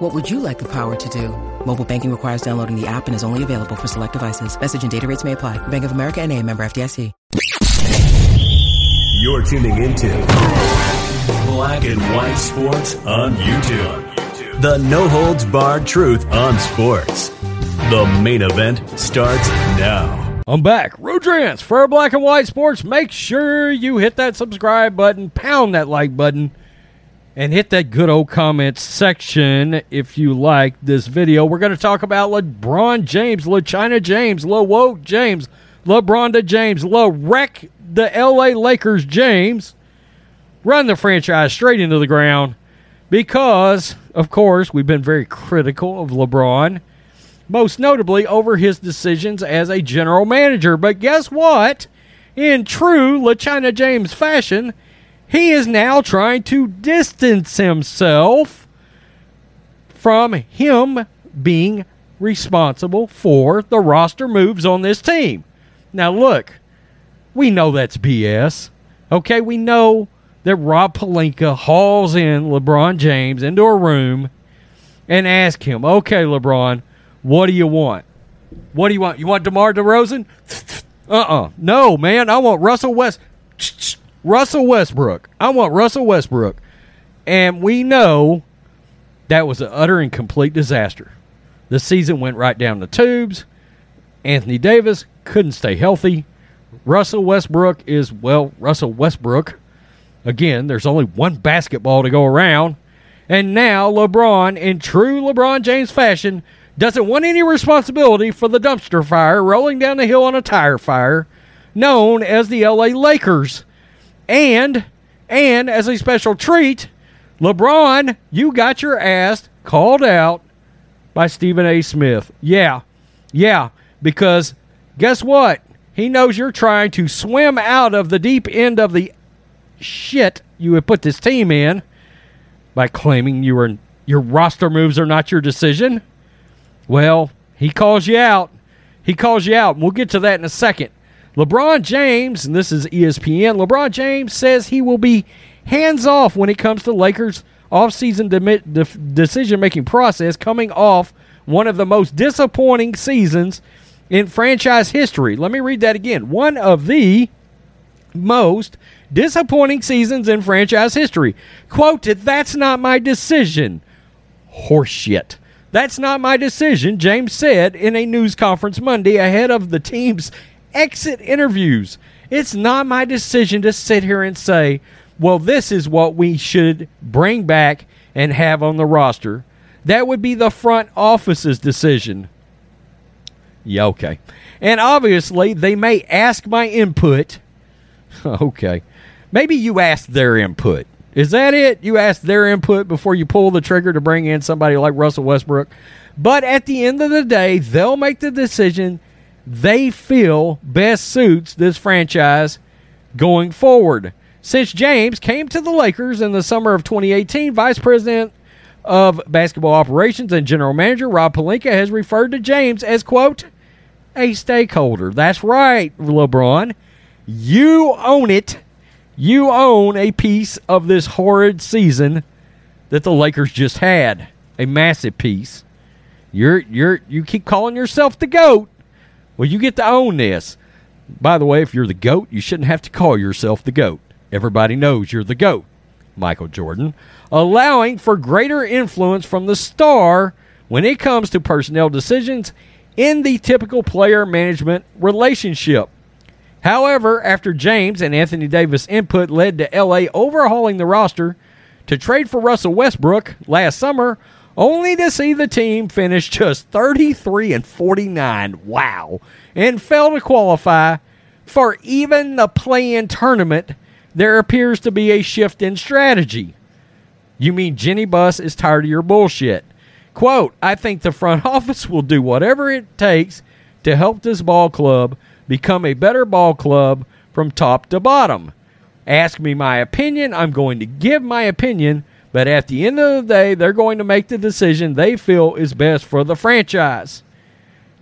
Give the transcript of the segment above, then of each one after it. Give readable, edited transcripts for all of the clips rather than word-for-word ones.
What would you like the power to do? Mobile banking requires downloading the app and is only available for select devices. Message and data rates may apply. Bank of America N.A. member FDIC. You're tuning into Black and White Sports on YouTube. The no-holds-barred truth on sports. The main event starts now. I'm back. Rude Rance for Black and White Sports. Make sure you hit that subscribe button, pound that like button, and hit that good old comments section if you like this video. We're going to talk about LeBron James, LeChina James, LeWoke James, LeBronda James, LeWreck the L.A. Lakers James, run the franchise straight into the ground because, of course, we've been very critical of LeBron, most notably over his decisions as a general manager. But guess what? In true LeChina James fashion, he is now trying to distance himself from him being responsible for the roster moves on this team. Now, look, we know that's BS, okay? We know that Rob Pelinka hauls in LeBron James into a room and asks him, okay, LeBron, what do you want? What do you want? You want DeMar DeRozan? No, man, I want Russell Westbrook. I want Russell Westbrook. And we know that was an utter and complete disaster. The season went right down the tubes. Anthony Davis couldn't stay healthy. Russell Westbrook is, well, Russell Westbrook. Again, there's only one basketball to go around. And now LeBron, in true LeBron James fashion, doesn't want any responsibility for the dumpster fire rolling down the hill on a tire fire known as the LA Lakers. And as a special treat, LeBron, you got your ass called out by Stephen A. Smith. Yeah, because guess what? He knows you're trying to swim out of the deep end of the shit you have put this team in by claiming your roster moves are not your decision. Well, he calls you out. We'll get to that in a second. LeBron James, and this is ESPN, LeBron James says he will be hands-off when it comes to Lakers' offseason decision-making process coming off one of the most disappointing seasons in franchise history. Let me read that again. One of the most disappointing seasons in franchise history. Quoted, "That's not my decision." Horseshit. That's not my decision, James said in a news conference Monday ahead of the team's exit interviews. It's not my decision to sit here and say, well, this is what we should bring back and have on the roster. That would be the front office's decision. Yeah, okay. And obviously, they may ask my input. Okay. Maybe you asked their input. Is that it? You asked their input before you pull the trigger to bring in somebody like Russell Westbrook. But at the end of the day, they'll make the decision they feel best suits this franchise going forward. Since James came to the Lakers in the summer of 2018, Vice President of Basketball Operations and General Manager Rob Pelinka has referred to James as, quote, a stakeholder. That's right, LeBron. You own it. You own a piece of this horrid season that the Lakers just had. A massive piece. You keep calling yourself the GOAT. Well, you get to own this. By the way, if you're the GOAT, you shouldn't have to call yourself the GOAT. Everybody knows you're the GOAT. Michael Jordan, allowing for greater influence from the star when it comes to personnel decisions in the typical player-management relationship. However, after James and Anthony Davis' input led to LA overhauling the roster to trade for Russell Westbrook last summer, only to see the team finish just 33-49, wow, and fail to qualify for even the play-in tournament, there appears to be a shift in strategy. You mean Jenny Buss is tired of your bullshit. Quote, I think the front office will do whatever it takes to help this ball club become a better ball club from top to bottom. Ask me my opinion. I'm going to give my opinion. But at the end of the day, they're going to make the decision they feel is best for the franchise.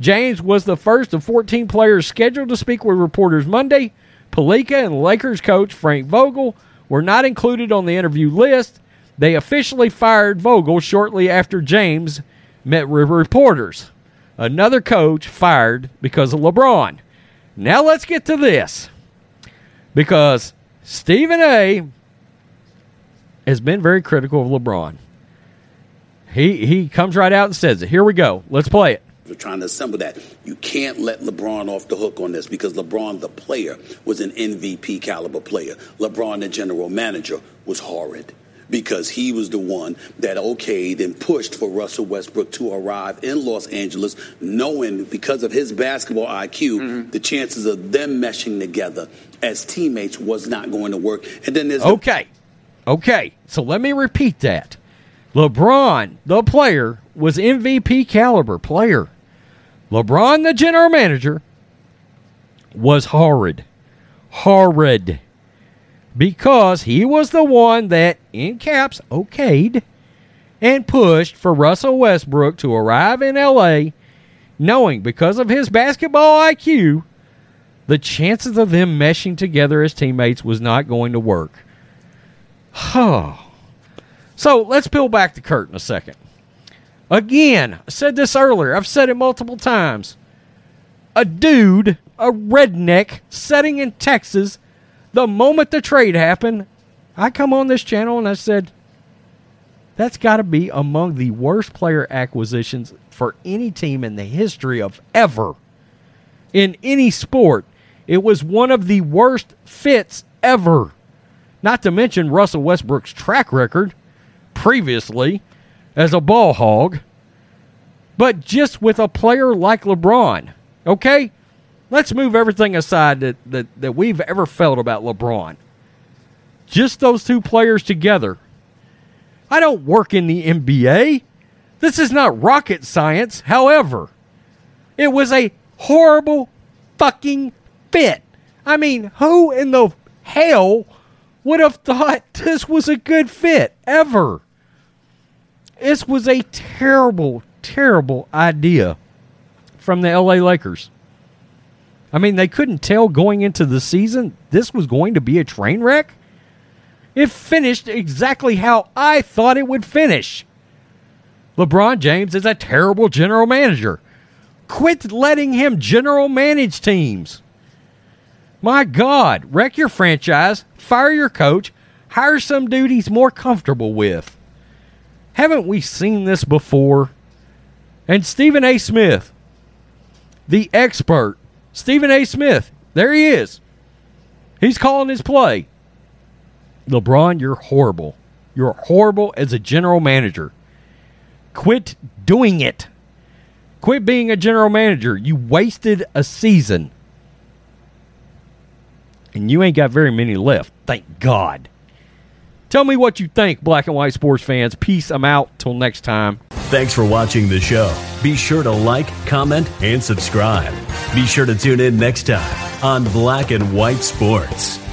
James was the first of 14 players scheduled to speak with reporters Monday. Pelinka and Lakers coach Frank Vogel were not included on the interview list. They officially fired Vogel shortly after James met with reporters. Another coach fired because of LeBron. Now let's get to this. Because Stephen A. has been very critical of LeBron. He comes right out and says it. Here we go. Let's play it. We're trying to assemble that. You can't let LeBron off the hook on this because LeBron, the player, was an MVP caliber player. LeBron, the general manager, was horrid because he was the one that okayed and pushed for Russell Westbrook to arrive in Los Angeles, knowing because of his basketball IQ, the chances of them meshing together as teammates was not going to work. And then there's Okay, so let me repeat that. LeBron, the player, was MVP caliber player. LeBron, the general manager, was horrid. Horrid. Because he was the one that, in caps, okayed and pushed for Russell Westbrook to arrive in L.A., knowing because of his basketball IQ, the chances of them meshing together as teammates was not going to work. So let's peel back the curtain a second. Again, I said this earlier. I've said it multiple times. A dude, a redneck, sitting in Texas, the moment the trade happened, I come on this channel and I said, that's got to be among the worst player acquisitions for any team in the history of ever. In any sport, it was one of the worst fits ever. Not to mention Russell Westbrook's track record previously as a ball hog, but just with a player like LeBron. Okay? Let's move everything aside that we've ever felt about LeBron. Just those two players together. I don't work in the NBA. This is not rocket science. However, it was a horrible fucking fit. I mean, who in the hell would have thought this was a good fit ever? This was a terrible, terrible idea from the LA Lakers. I mean, they couldn't tell going into the season this was going to be a train wreck. It finished exactly how I thought it would finish. LeBron James is a terrible general manager. Quit letting him general manage teams. My God, wreck your franchise, fire your coach, hire some dude he's more comfortable with. Haven't we seen this before? And Stephen A. Smith, the expert, Stephen A. Smith, there he is. He's calling his play. LeBron, you're horrible. You're horrible as a general manager. Quit doing it. Quit being a general manager. You wasted a season. And you ain't got very many left. Thank God. Tell me what you think, Black and White Sports fans. Peace. I'm out. Till next time. Thanks for watching the show. Be sure to like, comment, and subscribe. Be sure to tune in next time on Black and White Sports.